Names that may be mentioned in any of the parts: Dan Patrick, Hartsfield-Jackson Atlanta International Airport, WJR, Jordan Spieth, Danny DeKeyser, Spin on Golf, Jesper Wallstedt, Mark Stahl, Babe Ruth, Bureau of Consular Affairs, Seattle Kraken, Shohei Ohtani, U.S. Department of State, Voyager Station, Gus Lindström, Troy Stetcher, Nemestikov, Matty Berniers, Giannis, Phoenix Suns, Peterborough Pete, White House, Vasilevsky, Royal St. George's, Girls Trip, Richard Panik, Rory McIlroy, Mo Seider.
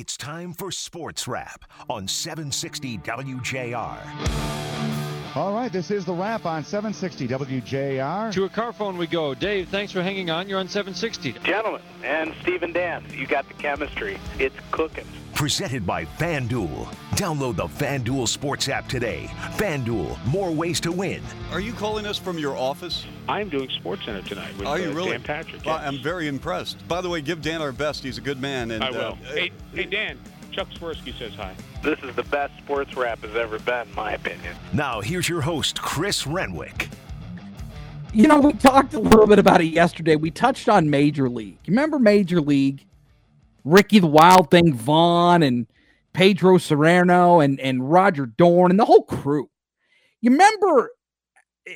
It's time for Sports Wrap on 760 WJR. All right, this is the Wrap on 760 WJR. To a car phone we go. Dave, thanks for hanging on. You're on 760. Gentlemen, and Steve and Dan, you got the chemistry. It's cooking. Presented by FanDuel. Download the FanDuel Sports app today. FanDuel, more ways to win. Are you calling us from your office? I'm doing SportsCenter tonight with really? Dan Patrick. Well, I'm very impressed. By the way, give Dan our best. He's a good man. And I will. Hey, Dan, Chuck Swirsky says hi. This is the best sports rap has ever been, in my opinion. Now, here's your host, Chris Renwick. You know, we talked a little bit about it yesterday. We touched on Major League. You remember Major League? Ricky the Wild Thing Vaughn and Pedro Serrano and Roger Dorn and the whole crew. You remember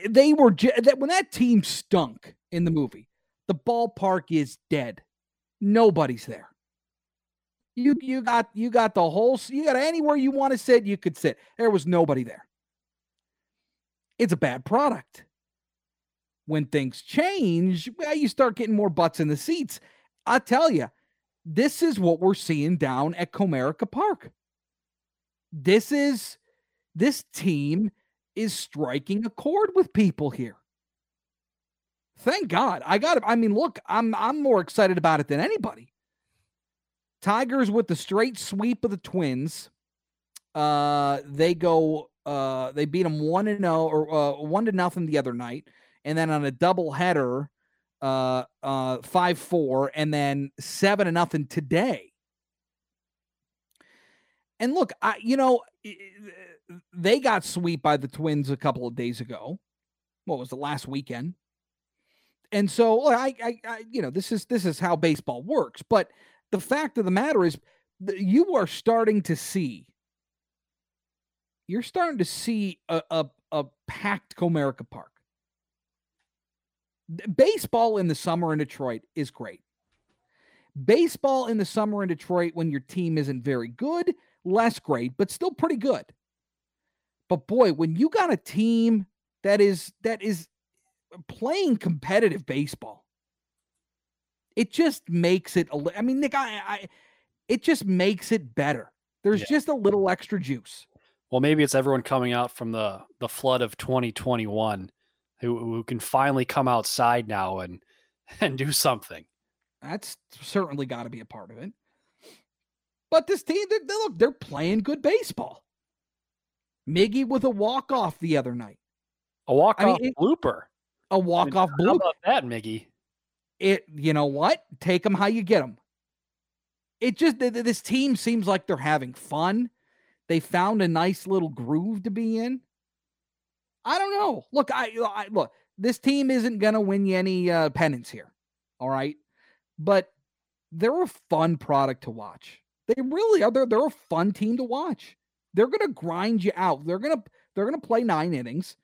they were that when that team stunk in the movie, the ballpark is dead. Nobody's there. You got the whole, you got anywhere you want to sit, you could sit. There was nobody there. It's a bad product. When things change, well, you start getting more butts in the seats. I tell you, this is what we're seeing down at Comerica Park. This team is striking a chord with people here. Thank God. I'm more excited about it than anybody. Tigers with the straight sweep of the Twins. They beat them 1-0 or 1-0 the other night, and then on a doubleheader 5-4, and then 7-0 today. And look, they got swept by the Twins a couple of days ago. What was the last weekend? And so this is how baseball works. But the fact of the matter is, you are starting to see. You're starting to see a packed Comerica Park. Baseball in the summer in Detroit is great. Baseball in the summer in Detroit when your team isn't very good, less great, but still pretty good. But boy, when you got a team that is playing competitive baseball, it just makes it. I mean, Nick, it just makes it better. There's just a little extra juice. Well, maybe it's everyone coming out from the flood of 2021. Who can finally come outside now and do something. That's certainly got to be a part of it. But this team, they're playing good baseball. Miggy with a walk-off the other night. A walk-off blooper. A walk-off blooper. How about that, Miggy? You know what? Take them how you get them. It just, this team seems like they're having fun. They found a nice little groove to be in. I don't know. Look, look. This team isn't going to win you any pennants here, all right? But they're a fun product to watch. They really are. They're a fun team to watch. They're going to grind you out. They're going to play 9 innings,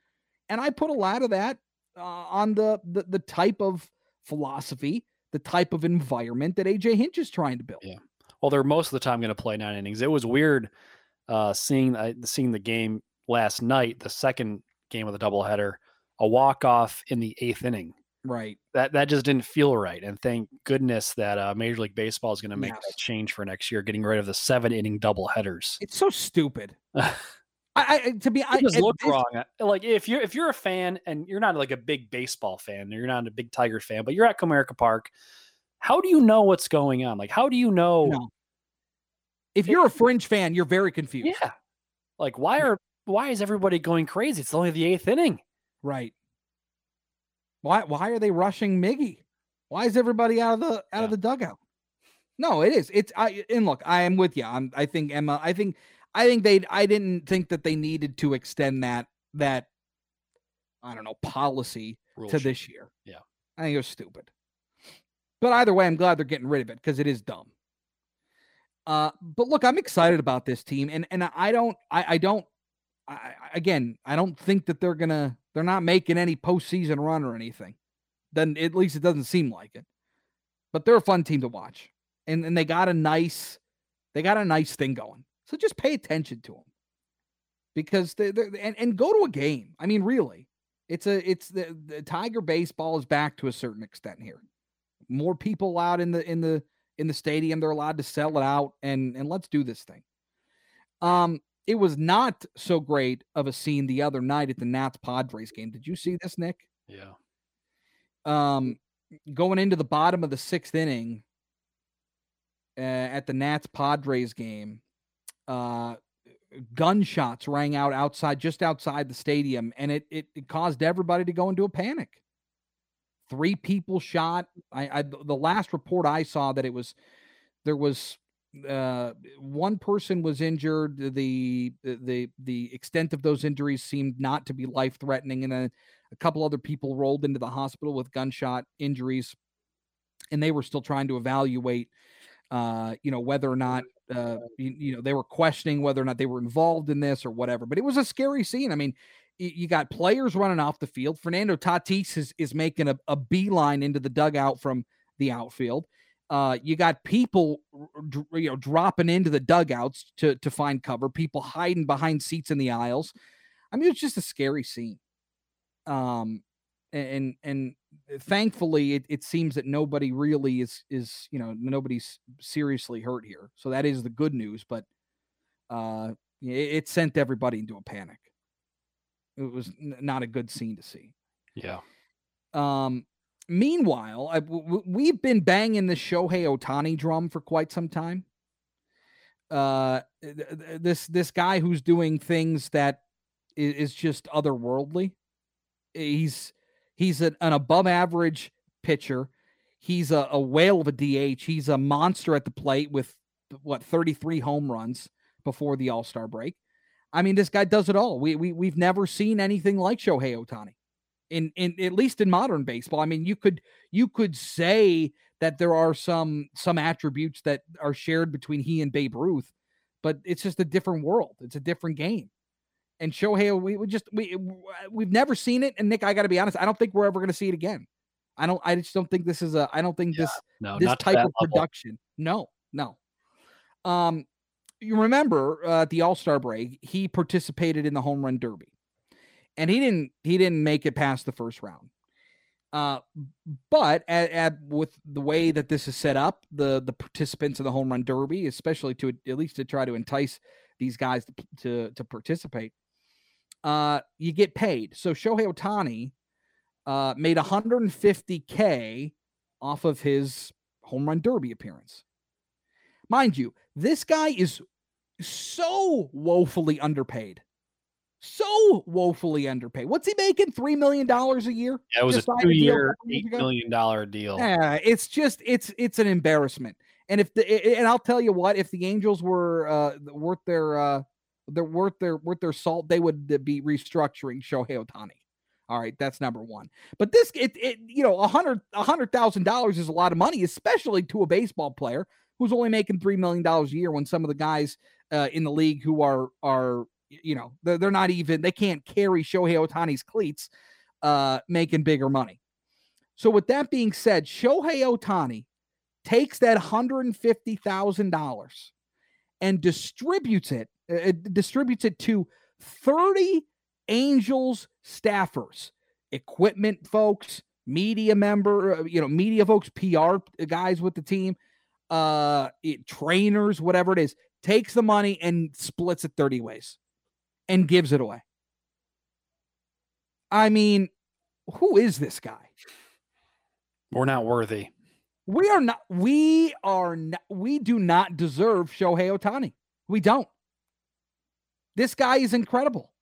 and I put a lot of that on the type of philosophy, the type of environment that A.J. Hinch is trying to build. Yeah. Well, they're most of the time going to play 9 innings. It was weird seeing the game last night, the second game with a doubleheader, a walk-off in the 8th inning. Right. That just didn't feel right. And thank goodness that Major League Baseball is going to make that change for next year, getting rid of the 7-inning doubleheaders. It's so stupid. It just looked wrong. Like if you're a fan and you're not like a big baseball fan, you're not a big Tiger fan, but you're at Comerica Park, how do you know what's going on? Like, how do you know? No. If you're a fringe fan, you're very confused. Yeah. Like, why is everybody going crazy? It's only the 8th inning. Right. Why are they rushing Miggy? Why is everybody out of the dugout? No, it is. Look, I am with you. I didn't think that they needed to extend that I don't know, policy Rule to shoot. This year. Yeah. I think it was stupid. But either way, I'm glad they're getting rid of it because it is dumb. But look, I'm excited about this team and I don't think that they're not making any postseason run or anything. Then at least it doesn't seem like it. But they're a fun team to watch. And they got a nice thing going. So just pay attention to them. Because they're go to a game. I mean, really. It's the Tiger baseball is back to a certain extent here. More people out in the in the stadium. They're allowed to sell it out, and let's do this thing. It was not so great of a scene the other night at the Nats-Padres game. Did you see this, Nick? Yeah. Going into the bottom of the sixth inning at the Nats-Padres game, gunshots rang out just outside the stadium, and it caused everybody to go into a panic. 3 people shot. The last report I saw that there was one person was injured. The extent of those injuries seemed not to be life-threatening, and then a couple other people rolled into the hospital with gunshot injuries, and they were still trying to evaluate, whether or not, they were questioning whether or not they were involved in this or whatever. But it was a scary scene. I mean, you got players running off the field. Fernando Tatis is making a beeline into the dugout from the outfield. You got people, dropping into the dugouts to find cover. People hiding behind seats in the aisles. I mean, it's just a scary scene. And thankfully, it seems that nobody really is nobody's seriously hurt here. So that is the good news. But it sent everybody into a panic. It was not a good scene to see. Yeah. Meanwhile, we've been banging the Shohei Ohtani drum for quite some time. This guy who's doing things that is just otherworldly. He's an above average pitcher. He's a whale of a DH. He's a monster at the plate with 33 home runs before the All-Star break. I mean, this guy does it all. We've never seen anything like Shohei Ohtani, in at least in modern baseball. I mean, you could say that there are some attributes that are shared between he and Babe Ruth, but it's just a different world. It's a different game. And Shohei, we've never seen it. And Nick, I got to be honest, I don't think we're ever going to see it again. I just don't think this type of production. No. You remember at the All-Star break, he participated in the Home Run Derby, and he didn't make it past the first round. But with the way that this is set up, the participants of the Home Run Derby, especially to at least to try to entice these guys to participate, you get paid. So Shohei Ohtani made $150K off of his Home Run Derby appearance. Mind you, this guy is so woefully underpaid. What's he making? $3 million a year? Yeah, it was a 2-year, $8 million deal. Yeah, it's an embarrassment. And and I'll tell you what, if the Angels were worth their salt, they would be restructuring Shohei Ohtani. All right, that's number one. But this, $100,000 is a lot of money, especially to a baseball player who's only making $3 million a year, when some of the guys in the league who are they're not even, they can't carry Shohei Ohtani's cleats, making bigger money. So with that being said, Shohei Ohtani takes that $150,000 and distributes it to 30 Angels staffers, equipment folks, media folks, PR guys with the team, trainers, whatever it is, takes the money and splits it 30 ways and gives it away. I mean, who is this guy? We're not worthy. We are not, we do not deserve Shohei Ohtani. We don't. This guy is incredible.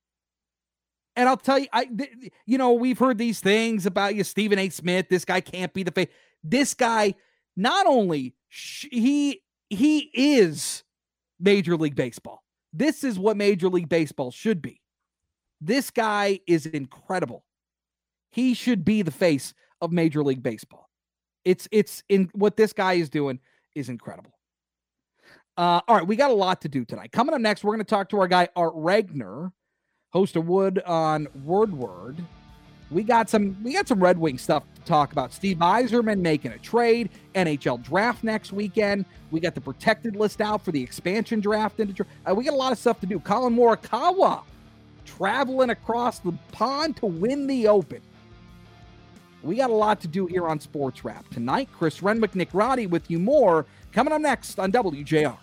And I'll tell you, we've heard these things about Stephen A. Smith. This guy can't be the face. This guy, not only he is Major League Baseball. This is what Major League Baseball should be. This guy is incredible. He should be the face of Major League Baseball. It's in what this guy is doing is incredible. All right, we got a lot to do tonight. Coming up next, we're going to talk to our guy Art Regner, host of Wood on Word. We got some Red Wing stuff to talk about. Steve Yzerman making a trade, NHL draft next weekend. We got the protected list out for the expansion draft. We got a lot of stuff to do. Collin Morikawa traveling across the pond to win the Open. We got a lot to do here on Sports Wrap tonight. Chris Renwick, Nick Roddy with you more. Coming up next on WJR.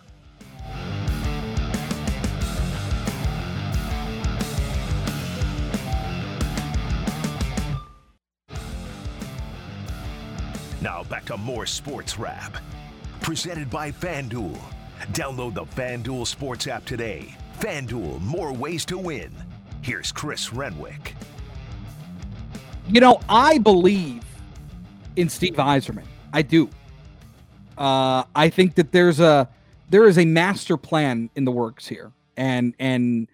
Now back to more Sports Wrap, presented by FanDuel. Download the FanDuel Sports app today. FanDuel, more ways to win. Here's Chris Renwick. You know, I believe in Steve Yzerman. I do. I think that there is a master plan in the works here, and we're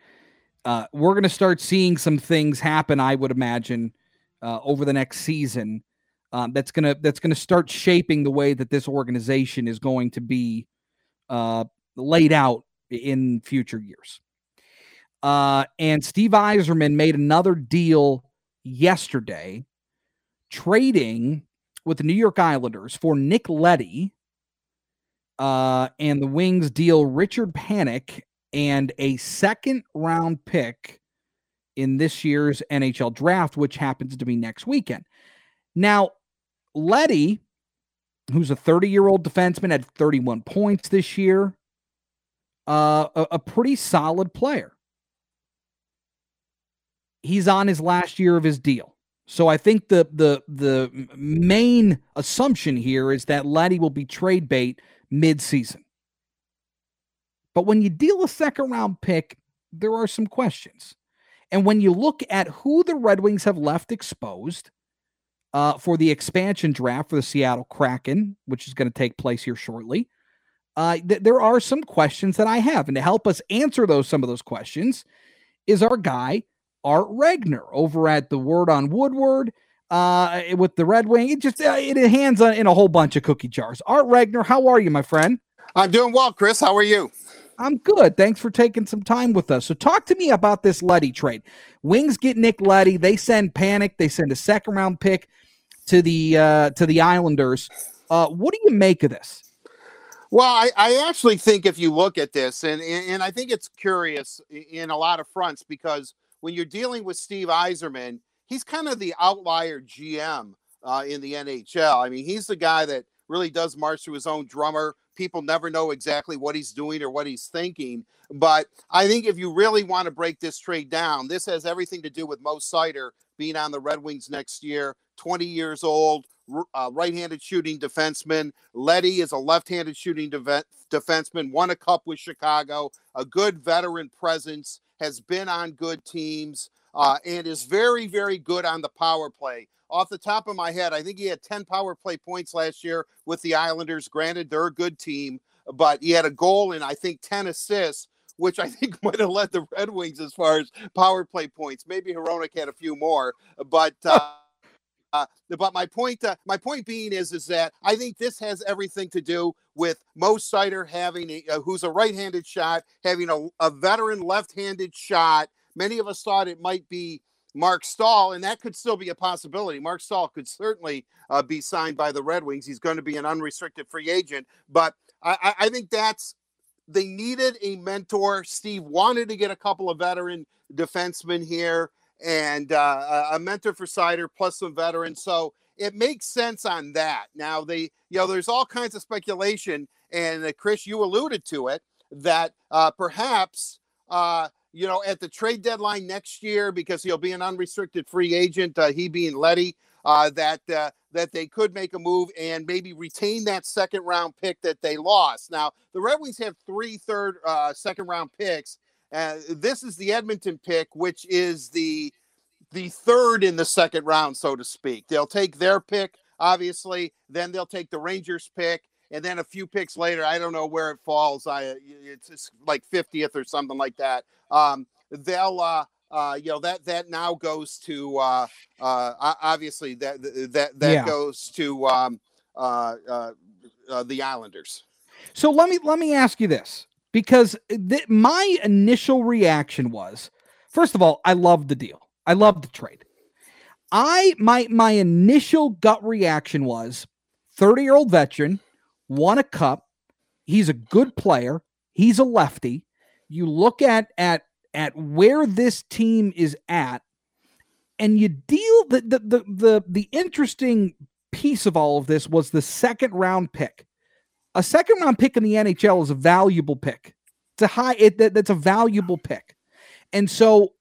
going to start seeing some things happen. I would imagine over the next season that's gonna start shaping the way that this organization is going to be laid out in future years. And Steve Yzerman made another deal yesterday, trading with the New York Islanders for Nick Leddy, and the Wings deal Richard Panik and a second-round pick in this year's NHL draft, which happens to be next weekend. Now, Leddy, who's a 30-year-old defenseman, had 31 points this year, a pretty solid player. He's on his last year of his deal. So I think the main assumption here is that Leddy will be trade bait mid-season. But when you deal a second-round pick, there are some questions. And when you look at who the Red Wings have left exposed for the expansion draft for the Seattle Kraken, which is going to take place here shortly, there are some questions that I have. And to help us answer some of those questions is our guy, Art Regner, over at the Word on Woodward with the Red Wing. It hands in a whole bunch of cookie jars. Art Regner, how are you, my friend? I'm doing well, Chris. How are you? I'm good. Thanks for taking some time with us. So talk to me about this Leddy trade. Wings get Nick Leddy. They send Panik. They send a second-round pick to the Islanders. What do you make of this? Well, I actually think if you look at this, and I think it's curious in a lot of fronts, because when you're dealing with Steve Yzerman, he's kind of the outlier GM in the NHL. I mean, he's the guy that really does march to his own drummer. People never know exactly what he's doing or what he's thinking. But I think if you really want to break this trade down, this has everything to do with Mo Seider being on the Red Wings next year, 20 years old, right-handed shooting defenseman. Leddy is a left-handed shooting defenseman, won a cup with Chicago, a good veteran presence, has been on good teams, and is very, very good on the power play. Off the top of my head, I think he had 10 power play points last year with the Islanders. Granted, they're a good team, but he had a goal and I think 10 assists, which I think might have led the Red Wings as far as power play points. Maybe Hronek had a few more, but my point being is that I think this has everything to do with Mo Seider having who's a right-handed shot, having a veteran left-handed shot. Many of us thought it might be Mark Stahl, and that could still be a possibility. Mark Stahl could certainly be signed by the Red Wings. He's going to be an unrestricted free agent, but I think they needed a mentor. Steve wanted to get a couple of veteran defensemen here, and a mentor for Seider plus some veterans. So it makes sense on that. Now, there's all kinds of speculation, and Chris, you alluded to it, that perhaps at the trade deadline next year, because he'll be an unrestricted free agent, he being Leddy, that they could make a move and maybe retain that second-round pick that they lost. Now, the Red Wings have three second-round picks. This is the Edmonton pick, which is the third in the second round, so to speak. They'll take their pick, obviously. Then they'll take the Rangers pick. And then a few picks later, I don't know where it falls. It's like 50th or something like that. That now goes to obviously that yeah, goes to the Islanders. So let me ask you this, because my initial reaction was, first of all, I love the deal. I love the trade. My initial gut reaction was 30-year-old veteran, won a cup. He's a good player. He's a lefty. You look at where this team is at, and you deal the interesting piece of all of this was the second round pick. A second round pick in the NHL is a valuable pick. It's a high, that's a valuable pick. And so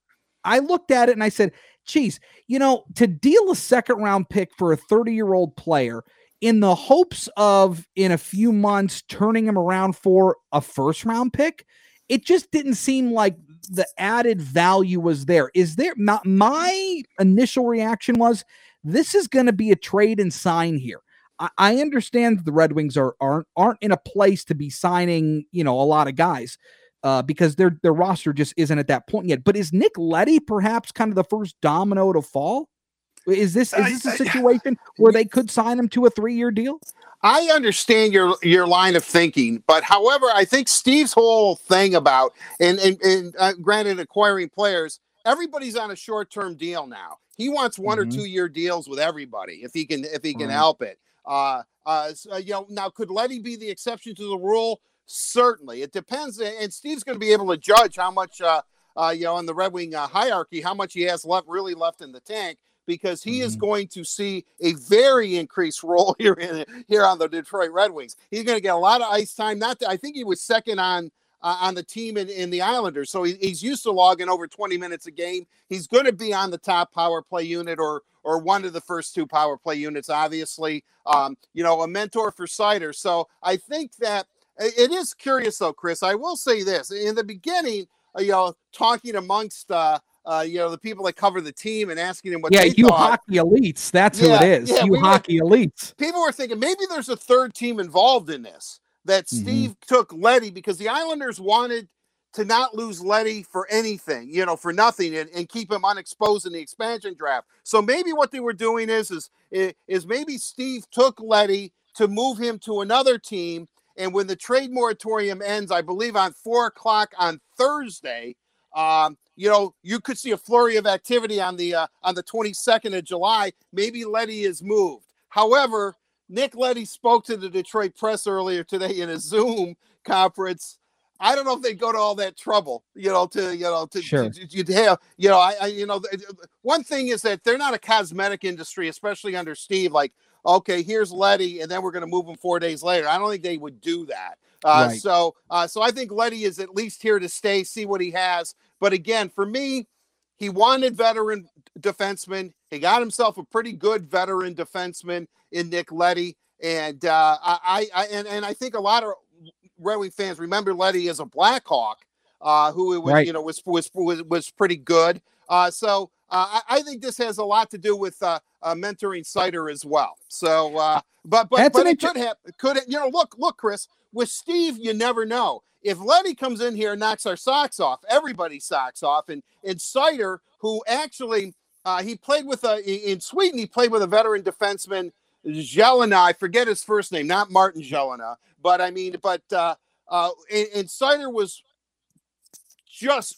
I looked at it and I said, geez, you know, to deal a second round pick for a 30-year-old player in the hopes of in a few months turning him around for a first round pick, it just didn't seem like the added value was there. Is there not? My initial reaction was this is going to be a trade and sign here. I understand the Red Wings aren't in a place to be signing, you know, a lot of guys because their roster just isn't at that point yet. But is Nick Leddy perhaps kind of the first domino to fall? Is this a situation where they could sign him to a 3-year deal? I understand your line of thinking, but however, I think Steve's whole thing about and granted acquiring players, everybody's on a short-term deal now. He wants one or 2-year deals with everybody if he can help it. Now could Leddy be the exception to the rule? Certainly, it depends, and Steve's going to be able to judge how much in the Red Wing hierarchy how much he has left in the tank. Because he is going to see a very increased role here on the Detroit Red Wings. He's going to get a lot of ice time. I think he was second on the team in the Islanders, so he's used to logging over 20 minutes a game. He's going to be on the top power play unit or one of the first two power play units, obviously. A mentor for Seider. So I think that it is curious, though, Chris. I will say this. In the beginning, talking amongst the people that cover the team and asking them what they thought. Hockey elites. That's who it is. Yeah, hockey elites. People were thinking maybe there's a third team involved in this, that Steve took Leddy because the Islanders wanted to not lose Leddy for anything, for nothing and keep him unexposed in the expansion draft. So maybe what they were doing is maybe Steve took Leddy to move him to another team. And when the trade moratorium ends, I believe on 4:00 on Thursday, you could see a flurry of activity on the 22nd of July. Maybe Leddy is moved. However, Nick Leddy spoke to the Detroit press earlier today in a Zoom conference. I don't know if they go to all that trouble, one thing is that they're not a cosmetic industry, especially under Steve, like, okay, here's Leddy, and then we're going to move him 4 days later. I don't think they would do that. Right. So I think Leddy is at least here to stay, see what he has. But again, for me, he wanted veteran defenseman. He got himself a pretty good veteran defenseman in Nick Leddy. And I think a lot of Red Wing fans remember Leddy as a Blackhawk who was pretty good. I think this has a lot to do with mentoring Seider as well. So, but it could have, look, Chris, with Steve, you never know. If Leddy comes in here and knocks our socks off, everybody's socks off, and Seider, who actually he played with in Sweden, he played with a veteran defenseman, Jelena. I forget his first name, not Martin Jelena, and Seider was just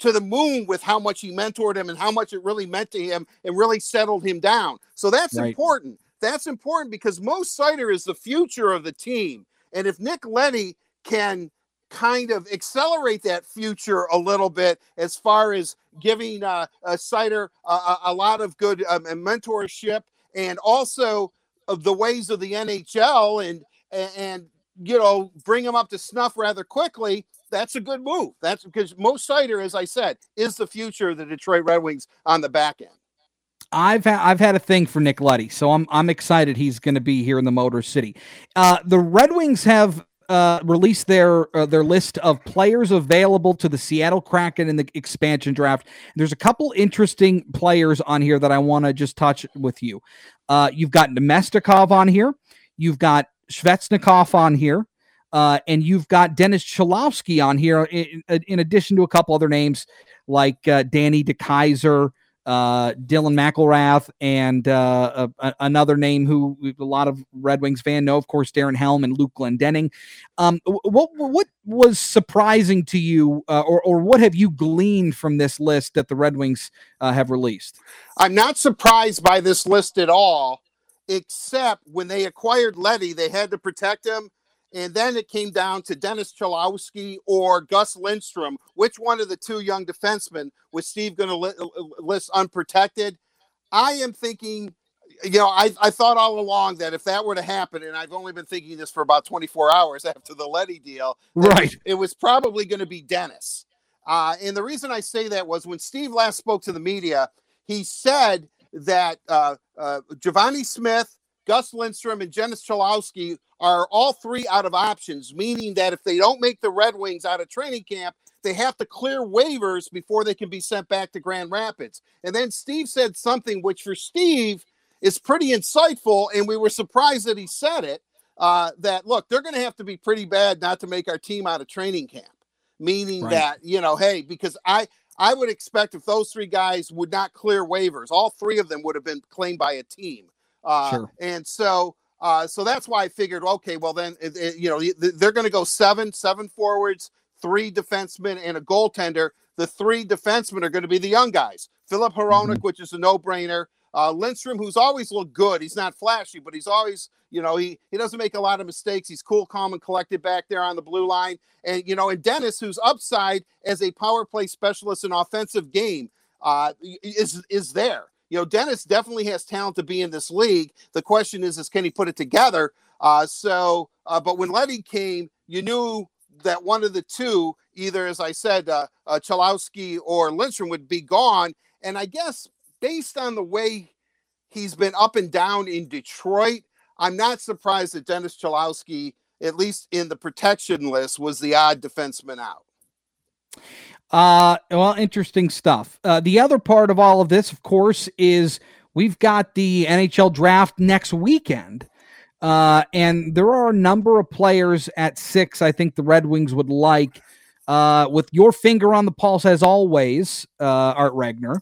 to the moon with how much he mentored him and how much it really meant to him and really settled him down. So that's important. That's important because Mo Seider is the future of the team. And if Nick Leddy can kind of accelerate that future a little bit as far as giving Seider a lot of good mentorship and also of the ways of the NHL and bring him up to snuff rather quickly, that's a good move. That's because Mo Seider, as I said, is the future of the Detroit Red Wings on the back end. I've had a thing for Nick Leddy, so I'm excited he's going to be here in the Motor City. The Red Wings have released their list of players available to the Seattle Kraken in the expansion draft. There's a couple interesting players on here that I want to just touch with you. You've got Nemestikov on here. You've got Shvetsnikov on here. And you've got Dennis Cholowski on here, in addition to a couple other names like Danny DeKeyser, Dylan McElrath, and another name who a lot of Red Wings fans know, of course, Darren Helm and Luke Glendening. What was surprising to you, or what have you gleaned from this list that the Red Wings have released? I'm not surprised by this list at all, except when they acquired Leddy, they had to protect him. And then it came down to Dennis Cholowski or Gus Lindström. Which one of the two young defensemen was Steve going to list unprotected? I am thinking you know, I thought all along that if that were to happen, and I've only been thinking this for about 24 hours after the Leddy deal, right? It was probably going to be Dennis. And the reason I say that was when Steve last spoke to the media, he said that Giovanni Smith, Gus Lindström, and Dennis Cholowski are all three out of options, meaning that if they don't make the Red Wings out of training camp, they have to clear waivers before they can be sent back to Grand Rapids. And then Steve said something which for Steve is pretty insightful, and we were surprised that he said it, that, look, they're going to have to be pretty bad not to make our team out of training camp, meaning right. that, you know, hey, because I would expect if those three guys would not clear waivers, all three of them would have been claimed by a team. Sure. And so – so that's why I figured, okay, well then, you know, they're going to go seven forwards, three defensemen, and a goaltender. The three defensemen are going to be the young guys. Filip Hronek, mm-hmm. which is a no-brainer. Lindstrom, who's always looked good. He's not flashy, but he's always, you know, he doesn't make a lot of mistakes. He's cool, calm, and collected back there on the blue line. And, you know, and Dennis, who's upside as a power play specialist in offensive game, is there. You know, Dennis definitely has talent to be in this league. The question is can he put it together? But when Leddy came, you knew that one of the two, either, as I said, Cholowski or Lindstrom would be gone. And I guess based on the way he's been up and down in Detroit, I'm not surprised that Dennis Cholowski, at least in the protection list, was the odd defenseman out. Well, interesting stuff. The other part of all of this, of course, is we've got the NHL draft next weekend. And there are a number of players at 6. I think the Red Wings would like, with your finger on the pulse as always, Art Regner.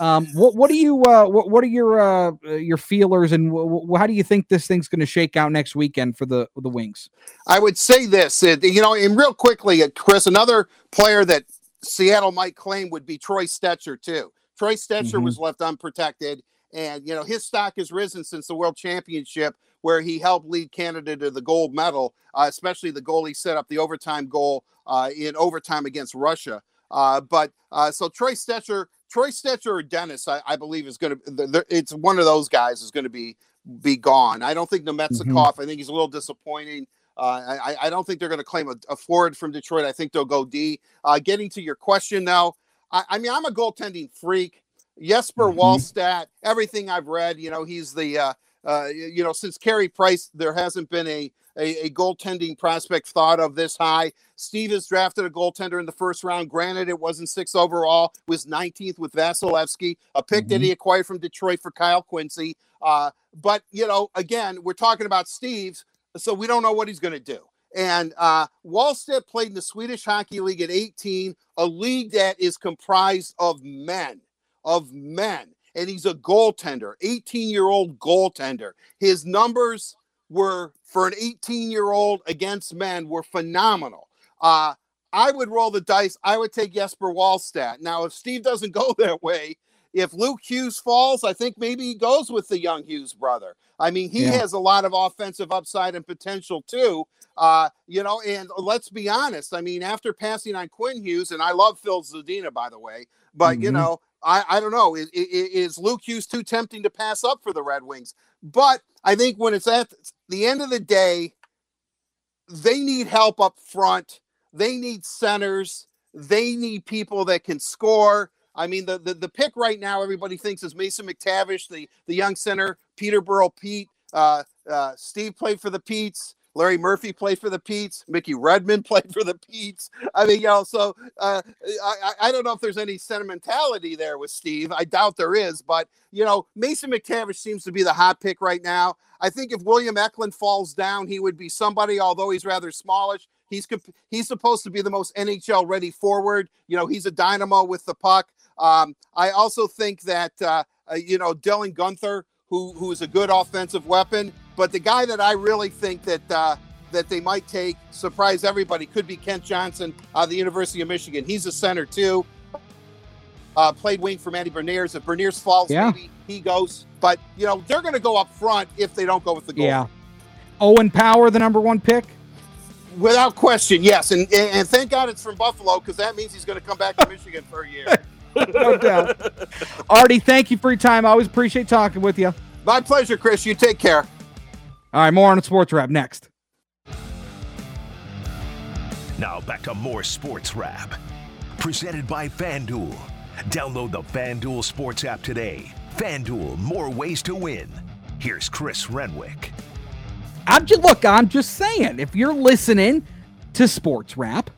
What are your feelers, and how do you think this thing's going to shake out next weekend for the Wings? I would say this, you know, and real quickly, Chris, another player that Seattle might claim would be Troy Stetcher too. Troy Stetcher mm-hmm. was left unprotected, and you know his stock has risen since the World Championship, where he helped lead Canada to the gold medal, especially the goal he set up the overtime goal in overtime against Russia. So Troy Stetcher or Dennis, I believe is going to. It's one of those guys is going to be gone. I don't think Nemestikov. Mm-hmm. I think he's a little disappointing. I don't think they're going to claim a forward from Detroit. I think they'll go D. Getting to your question, though, I mean, I'm a goaltending freak. Jesper mm-hmm. Wallstedt, everything I've read, you know, he's the, you know, since Carey Price, there hasn't been a goaltending prospect thought of this high. Steve has drafted a goaltender in the first round. Granted, it wasn't 6th overall. It was 19th with Vasilevsky, a pick mm-hmm. that he acquired from Detroit for Kyle Quincy. But, you know, again, we're talking about Steve's. So we don't know what he's going to do. And Wallstedt played in the Swedish Hockey League at 18, a league that is comprised of men. And he's a goaltender, 18-year-old goaltender. His numbers were, for an 18-year-old against men, were phenomenal. I would roll the dice. I would take Jesper Wallstedt. Now, if Steve doesn't go that way, if Luke Hughes falls, I think maybe he goes with the young Hughes brother. I mean, he has a lot of offensive upside and potential too. You know, and let's be honest. I mean, after passing on Quinn Hughes, and I love Phil Zadina, by the way, but mm-hmm. you know, I don't know. Is Luke Hughes too tempting to pass up for the Red Wings? But I think when it's at the end of the day, they need help up front. They need centers. They need people that can score. I mean, the pick right now, everybody thinks is Mason McTavish, the young center, Peterborough Pete. Steve played for the Petes. Larry Murphy played for the Petes. Mickey Redmond played for the Petes. I mean, you know, so I don't know if there's any sentimentality there with Steve. I doubt there is. But, you know, Mason McTavish seems to be the hot pick right now. I think if William Eklund falls down, he would be somebody, although he's rather smallish. He's supposed to be the most NHL-ready forward. You know, he's a dynamo with the puck. I also think that, you know, Dylan Gunther, who is a good offensive weapon, but the guy that I really think that that they might take, surprise everybody, could be Kent Johnson out of the University of Michigan. He's a center, too. Played wing for Matty Berniers. If Berniers falls, maybe he goes. But, you know, they're going to go up front if they don't go with the goal. Yeah. Owen Power, the number 1 pick? Without question, yes. And thank God it's from Buffalo, because that means he's going to come back to Michigan for a year. No doubt. Artie, thank you for your time. I always appreciate talking with you. My pleasure, Chris. You take care. All right, more on the Sports Wrap next. Now back to more Sports Wrap, presented by FanDuel. Download the FanDuel Sports app today. FanDuel, more ways to win. Here's Chris Renwick. I'm just saying, if you're listening to Sports Wrap,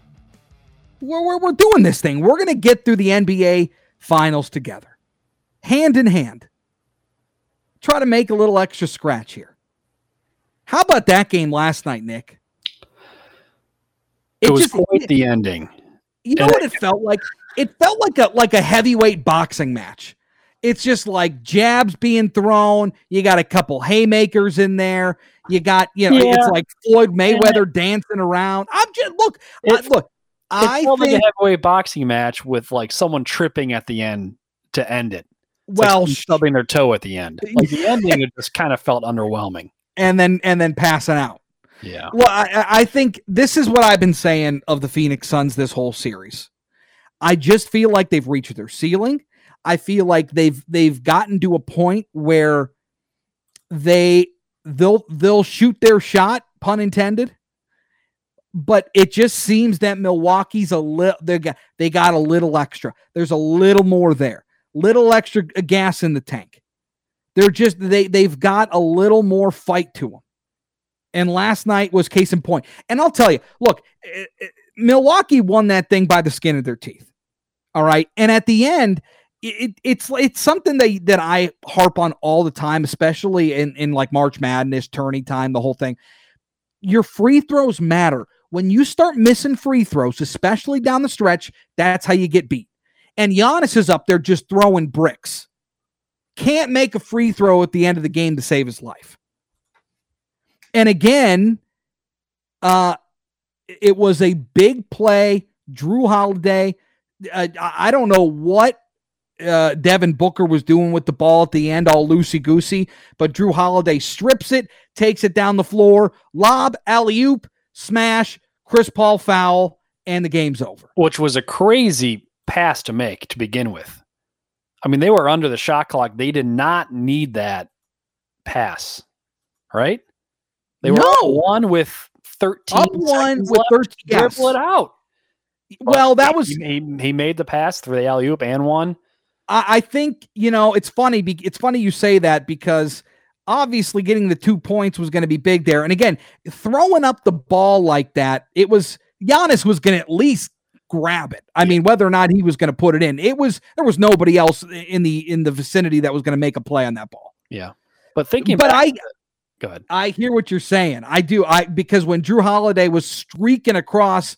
we're doing this thing. We're going to get through the NBA Finals together, hand in hand. Try to make a little extra scratch here. How about that game last night, Nick? It was just, quite the ending. You know what it felt like? It felt like a heavyweight boxing match. It's just like jabs being thrown. You got a couple haymakers in there. You got, It's like Floyd Mayweather dancing around. I felt like a heavyweight boxing match with like someone tripping at the end to end it. It's shoving their toe at the end. Like the ending, it just kind of felt underwhelming. And then passing out. Yeah. Well, I think this is what I've been saying of the Phoenix Suns this whole series. I just feel like they've reached their ceiling. I feel like they've gotten to a point where they'll shoot their shot, pun intended. But it just seems that Milwaukee's they got a little extra. There's a little more there. Little extra gas in the tank. They're just they've got a little more fight to them. And last night was case in point. And I'll tell you, look, Milwaukee won that thing by the skin of their teeth. All right. And at the end, it's something that I harp on all the time, especially in like March Madness, tourney time, the whole thing. Your free throws matter. When you start missing free throws, especially down the stretch, that's how you get beat. And Giannis is up there just throwing bricks. Can't make a free throw at the end of the game to save his life. And again, it was a big play. Jrue Holiday. I don't know what Devin Booker was doing with the ball at the end, all loosey-goosey, but Jrue Holiday strips it, takes it down the floor, lob, alley-oop, smash, Chris Paul foul, and the game's over. Which was a crazy pass to make to begin with. I mean, they were under the shot clock. They did not need that pass, right? They were up one with 13. Up one with 13. Yes. Dribble it out. Well, that was he made the pass through the alley-oop and won. I think it's funny. It's funny you say that because obviously getting the 2 points was going to be big there. And again, throwing up the ball like that, it was Giannis was going to at least grab it. I mean, whether or not he was going to put it in, there was nobody else in the vicinity that was going to make a play on that ball. Yeah, go ahead. I hear what you're saying. I do. Because when Jrue Holiday was streaking across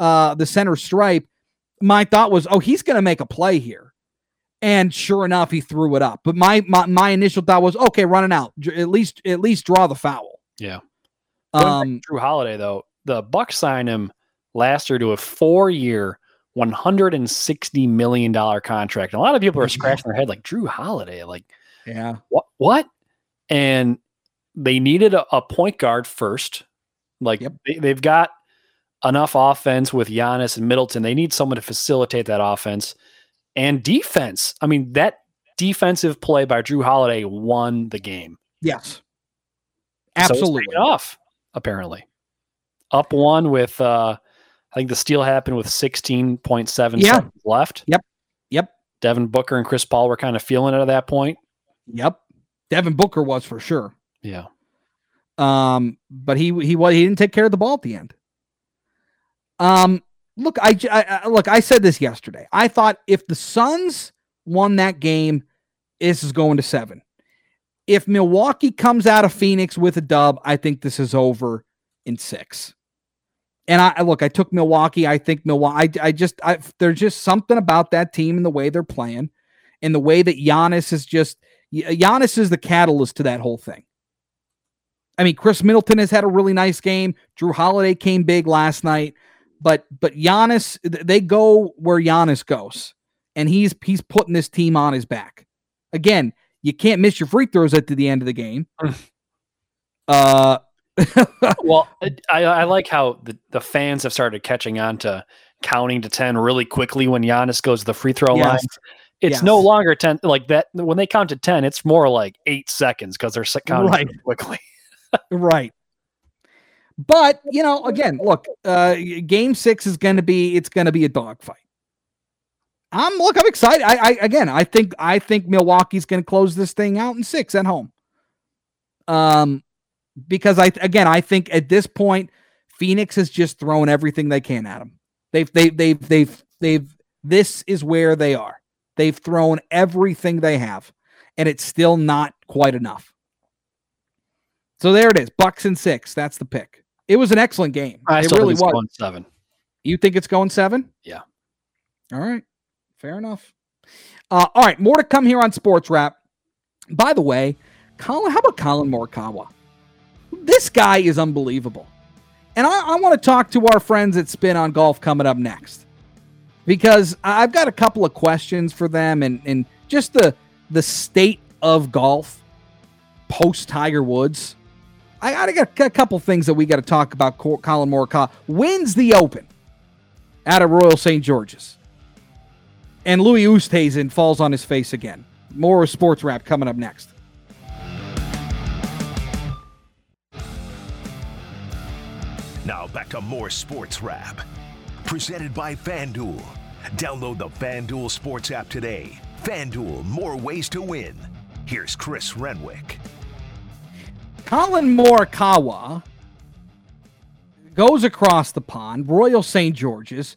the center stripe, my thought was, oh, he's going to make a play here. And sure enough, he threw it up. But my initial thought was, okay, running out. At least draw the foul. Yeah. Jrue Holiday, though, the Bucks signed him last year to a 4-year, $160 million contract. And a lot of people are scratching their head like, Jrue Holiday, like, yeah, what? And they needed a point guard first. Like, yep. They've got enough offense with Giannis and Middleton. They need someone to facilitate that offense and defense. I mean, that defensive play by Jrue Holiday won the game. Yes. Absolutely. So it's off, apparently. Up one with, I think the steal happened with 16.7 seconds left. Yep. Devin Booker and Chris Paul were kind of feeling it at that point. Yep. Devin Booker was for sure. Yeah. But he didn't take care of the ball at the end. Look, I said this yesterday. I thought if the Suns won that game, this is going to 7. If Milwaukee comes out of Phoenix with a dub, I think this is over in 6. And I took Milwaukee. I think Milwaukee, there's just something about that team and the way they're playing and the way that Giannis is the catalyst to that whole thing. I mean, Chris Middleton has had a really nice game. Jrue Holiday came big last night. But Giannis, they go where Giannis goes, and he's putting this team on his back. Again, you can't miss your free throws at the end of the game. Well, I like how the fans have started catching on to counting to 10 really quickly when Giannis goes to the free throw line, It's no longer 10, like that. When they count to 10, it's more like 8 seconds because they're counting quickly. Right. But, you know, again, look, game six is going to be, it's going to be a dogfight. I'm excited. I think Milwaukee's going to close this thing out in six at home. Because I think at this point, Phoenix has just thrown everything they can at them. This is where they are. They've thrown everything they have, and it's still not quite enough. So there it is. Bucks in six. That's the pick. It was an excellent game. It really was. Going seven. You think it's going seven? Yeah. All right. Fair enough. All right. More to come here on Sports Wrap. By the way, how about Collin Morikawa? This guy is unbelievable. And I want to talk to our friends at Spin on Golf coming up next, because I've got a couple of questions for them and just the state of golf post Tiger Woods. I got a couple things that we got to talk about. Collin Morikawa wins the Open out of Royal St. George's, and Louis Oosthuizen falls on his face again. More Sports Wrap coming up next. Now back to more Sports Wrap, presented by FanDuel. Download the FanDuel Sports app today. FanDuel, more ways to win. Here's Chris Renwick. Collin Morikawa goes across the pond, Royal St. George's,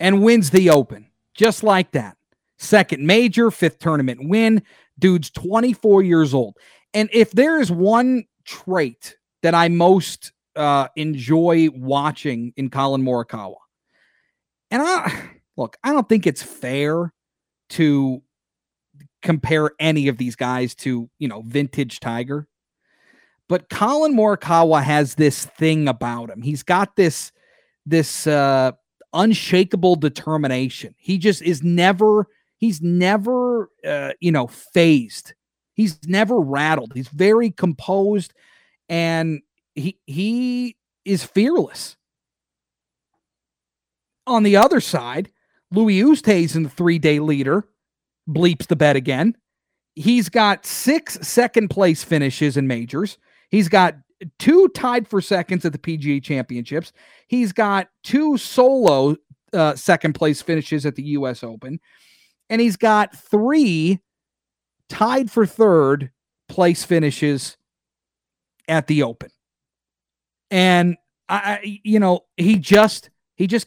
and wins the Open. Just like that. Second major, fifth tournament win. Dude's 24 years old. And if there is one trait that I most enjoy watching in Collin Morikawa. And I don't think it's fair to compare any of these guys to, you know, vintage Tiger, but Collin Morikawa has this thing about him. He's got this unshakable determination. He just is never phased. He's never rattled. He's very composed, and he is fearless. On the other side, Louis Oosthuizen, the three-day leader, bleeps the bet again. He's got 6 second-place finishes in majors. He's got 2 tied for seconds at the PGA Championships. He's got 2 solo second-place finishes at the U.S. Open. And he's got 3 tied for third-place finishes at the Open. And he just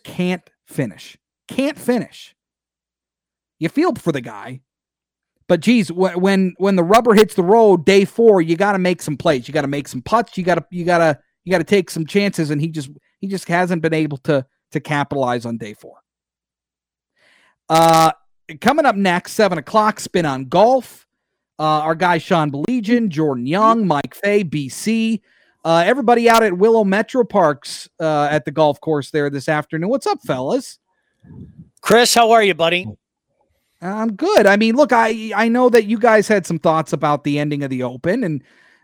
can't finish. Can't finish. You feel for the guy, but geez, when the rubber hits the road, day 4, you got to make some plays. You got to make some putts. You got to take some chances, and he just hasn't been able to capitalize on day 4. Coming up next, 7:00, Spin on Golf. Our guy Sean Belegian, Jordan Young, Mike Faye, BC. Everybody out at Willow Metro Parks at the golf course there this afternoon. What's up, fellas? Chris, how are you, buddy? I'm good. I mean, look, I know that you guys had some thoughts about the ending of the Open,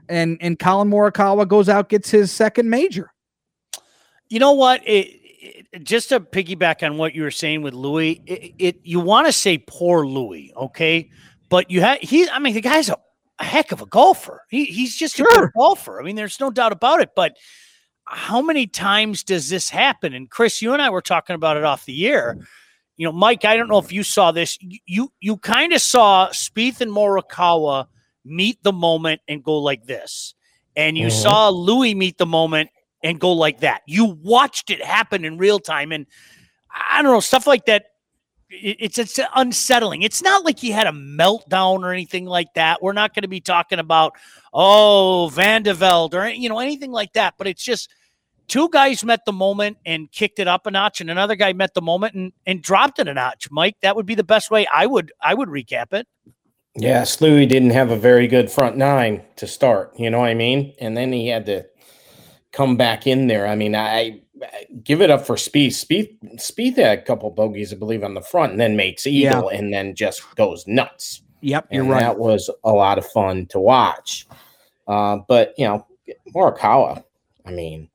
and Collin Morikawa goes out, gets his second major. You know what? Just to piggyback on what you were saying with Louis, you want to say poor Louis, okay? But the guy's a heck of a golfer. He's just a good golfer. I mean, there's no doubt about it, but how many times does this happen? And Chris, you and I were talking about it off the air. You know, Mike, I don't know if you saw this. You kind of saw Spieth and Morikawa meet the moment and go like this. And you saw Louis meet the moment and go like that. You watched it happen in real time. And I don't know, stuff like that. It's unsettling. It's not like he had a meltdown or anything like that. We're not going to be talking about, Van de Velde or, you know, anything like that. But it's just two guys met the moment and kicked it up a notch, and another guy met the moment and dropped it a notch. Mike, that would be the best way I would recap it. Yes, Louis didn't have a very good front nine to start. You know what I mean? And then he had to come back in there. I mean, I give it up for Spieth. Spieth had a couple bogeys, I believe, on the front, and then makes eagle, and then just goes nuts. Yep, and you're right. That was a lot of fun to watch. But you know, Morikawa. I mean,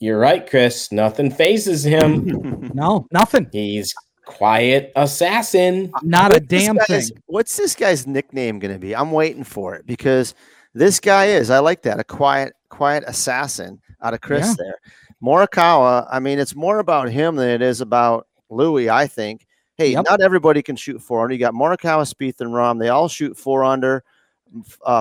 you're right, Chris. Nothing phases him. No, nothing. He's Quiet assassin. Not a damn thing. What's this guy's nickname going to be? I'm waiting for it because this guy is. I like that. A quiet assassin out of Chris there. Morikawa, I mean, it's more about him than it is about Louis, I think. Hey, not everybody can shoot 4-under. You got Morikawa, Spieth, and Rahm. They all shoot 4-under.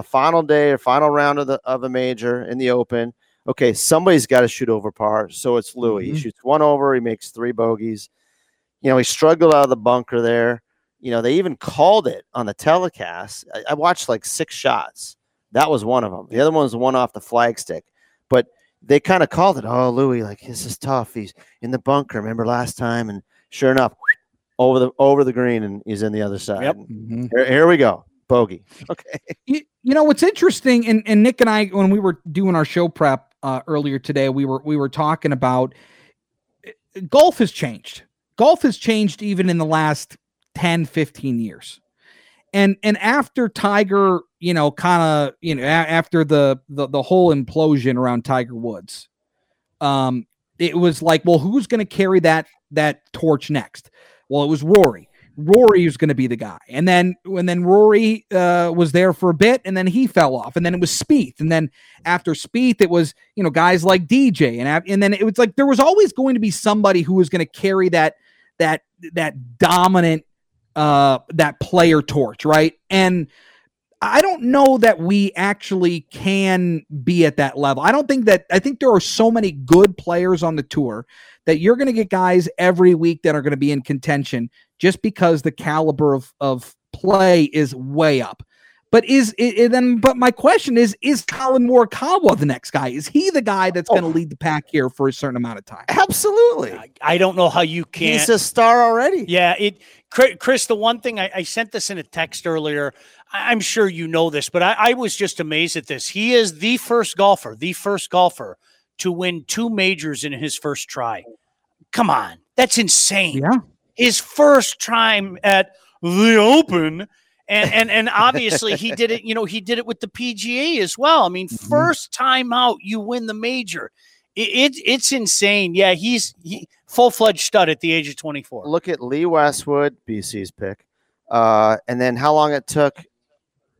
Final day or final round of a major in the Open. Okay, somebody's got to shoot over par, so it's Louis. Mm-hmm. He shoots one over. He makes three bogeys. You know, he struggled out of the bunker there. You know, they even called it on the telecast. I watched like six shots. That was one of them. The other one was the one off the flagstick. But they kind of called it, oh, Louis, like, this is tough. He's in the bunker, remember last time? And sure enough, over the green, and he's in the other side. Yep. Mm-hmm. Here we go. Bogey. Okay. You know, what's interesting, and Nick and I, when we were doing our show prep earlier today, we were talking about golf has changed. Golf has changed even in the last 10, 15 years. And after Tiger, you know, kind of, you know, after the whole implosion around Tiger Woods, it was like, well, who's going to carry that torch next? Well, it was Rory. Rory was going to be the guy. And then Rory was there for a bit, and then he fell off. And then it was Spieth. And then after Spieth, it was, you know, guys like DJ. And then it was like there was always going to be somebody who was going to carry that dominant that player torch, right? And I don't know that we actually can be at that level. I think there are so many good players on the tour that you're going to get guys every week that are going to be in contention just because the caliber of play is way up. But my question is Collin Morikawa the next guy? Is he the guy that's going to lead the pack here for a certain amount of time? Absolutely. I don't know how you can't. He's a star already. Yeah. Chris, the one thing I sent this in a text earlier, I'm sure you know this, but I was just amazed at this. He is the first golfer to win two majors in his first try. Come on. That's insane. Yeah. His first time at the Open. And obviously he did it, you know, he did it with the PGA as well. I mean, first time out, you win the major. It's insane. Yeah, he's full-fledged stud at the age of 24. Look at Lee Westwood, BC's pick, and then how long it took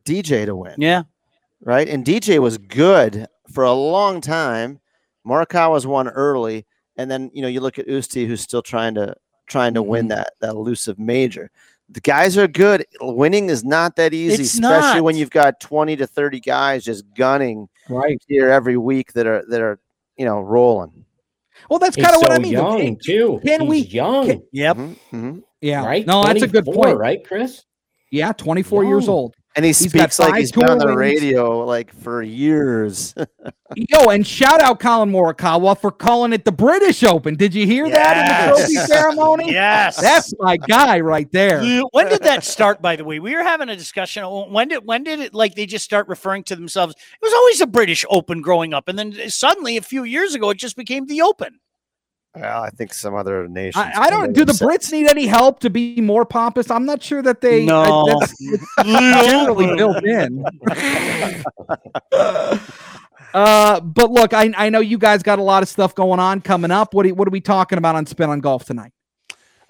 DJ to win. Yeah. Right? And DJ was good for a long time. Morikawa's won early. And then, you know, you look at Usti, who's still trying to win that elusive major. The guys are good. Winning is not that easy, especially when you've got 20 to 30 guys just gunning right here every week that are, you know, rolling. Well, that's kind of what I mean. Young too. He's young. Yep. Mm-hmm. Yeah. Right. No, that's a good point, right, Chris? Yeah, 24 years old, and he speaks like he's been on the radio like for years. Yo, and shout out Collin Morikawa for calling it the British Open. Did you hear that in the trophy ceremony? Yes, that's my guy right there. When did that start? By the way, we were having a discussion. When did it? Like they just start referring to themselves. It was always the British Open growing up, and then suddenly a few years ago, it just became the Open. Well, I think some other nations. I don't. Do the Brits need any help to be more pompous? I'm not sure that they. No, it's generally built in. But look, I know you guys got a lot of stuff going on coming up. What are we talking about on Spin on Golf tonight?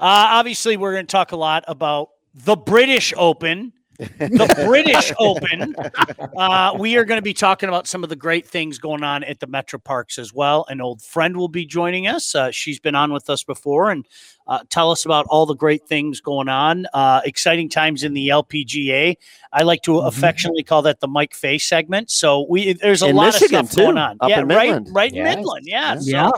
Obviously, we're going to talk a lot about the British Open. The British Open. We are going to be talking about some of the great things going on at the Metro Parks as well. An old friend will be joining us. She's been on with us before and tell us about all the great things going on. Exciting times in the LPGA. I like to affectionately call that the Mike Faye segment. So there's a lot Michigan of stuff going on. Up in Midland. Right in Midland. Yeah. So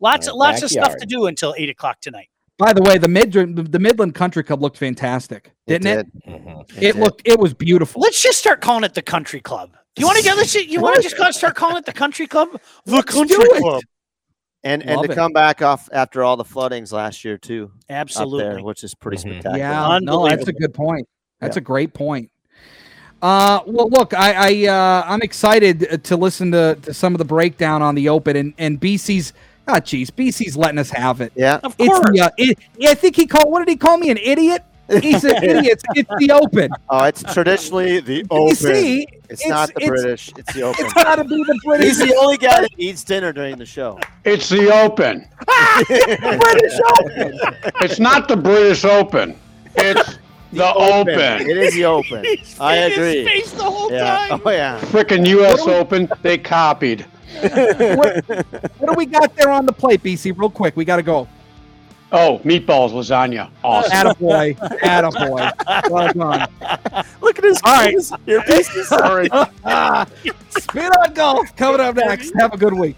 lots of stuff to do until 8:00 tonight. By the way, the Midland Country Club looked fantastic, didn't it? Mm-hmm. It was beautiful. Let's just start calling it the Country Club. You want to get this? You want to just start calling it the Country Club? The Country Club. And to come back off after all the floodings last year too. Absolutely, up there, which is pretty spectacular. Yeah, no, that's a good point. That's a great point. Well, look, I'm excited to listen to some of the breakdown on the Open and BC's. Oh, geez, BC's letting us have it. Yeah, of course. I think he called. What did he call me? An idiot? He said, idiots, it's the Open. Oh, it's traditionally the Open. You see, it's not the British. It's the Open. It's got to be the British. He's the only guy that eats dinner during the show. It's the Open. It's the British Open. It's not the British Open. It's the Open. It is the Open. I agree. His face the whole time. Oh, yeah. Frickin' U.S. Open. They copied. What do we got there on the plate, BC? Real quick. We got to go. Oh, meatballs, lasagna. Awesome. Attaboy. Attaboy. Well done. Look at his keys. Right. Your piece is sorry. Spin on golf coming up next. Have a good week.